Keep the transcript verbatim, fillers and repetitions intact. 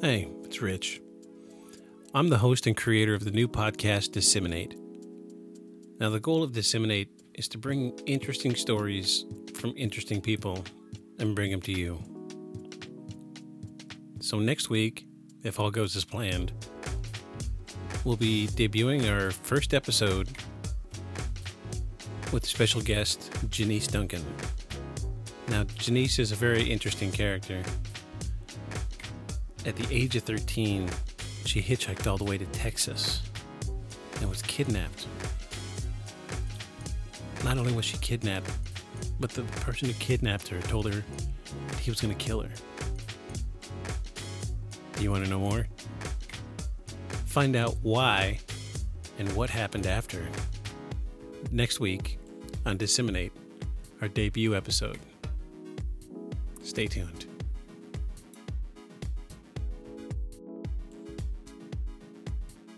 Hey, it's Rich. I'm the host and creator of the new podcast, Disseminate. Now, the goal of Disseminate is to bring interesting stories from interesting people and bring them to you. So next week, if all goes as planned, we'll be debuting our first episode with special guest, Janice Duncan. Now, Janice is a very interesting character. At the age of thirteen, she hitchhiked all the way to Texas and was kidnapped. Not only was she kidnapped, but the person who kidnapped her told her he was going to kill her. Do you want to know more? Find out why and what happened after next week on Disseminate, our debut episode. Stay tuned.